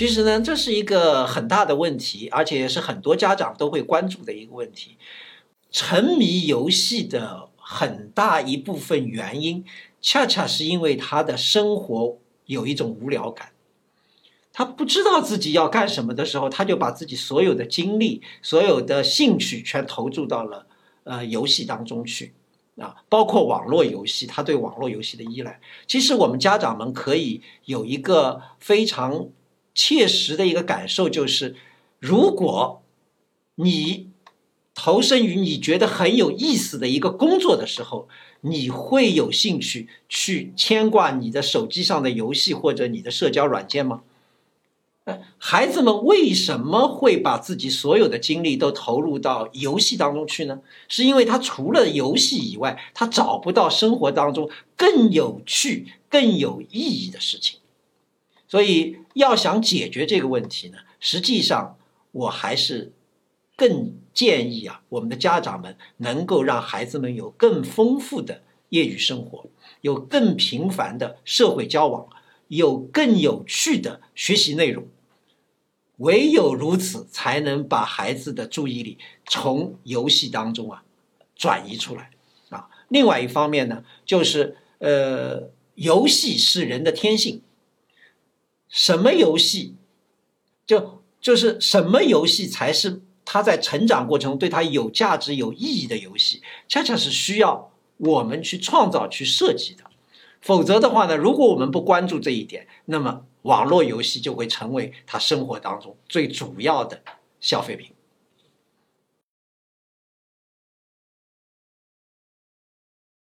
其实呢，这是一个很大的问题，而且是很多家长都会关注的一个问题。沉迷游戏的很大一部分原因，恰恰是因为他的生活有一种无聊感。他不知道自己要干什么的时候，他就把自己所有的精力、所有的兴趣全投注到了游戏当中去啊，包括网络游戏，他对网络游戏的依赖。其实我们家长们可以有一个非常切实的一个感受，就是如果你投身于你觉得很有意思的一个工作的时候，你会有兴趣去牵挂你的手机上的游戏或者你的社交软件吗？孩子们为什么会把自己所有的精力都投入到游戏当中去呢？是因为他除了游戏以外，他找不到生活当中更有趣、更有意义的事情。所以要想解决这个问题呢，实际上我还是更建议我们的家长们能够让孩子们有更丰富的业余生活，有更频繁的社会交往，有更有趣的学习内容。唯有如此，才能把孩子的注意力从游戏当中转移出来。另外一方面呢，就是游戏是人的天性。什么游戏才是他在成长过程中对他有价值有意义的游戏，恰恰是需要我们去创造去设计的。否则的话呢，如果我们不关注这一点，那么网络游戏就会成为他生活当中最主要的消费品。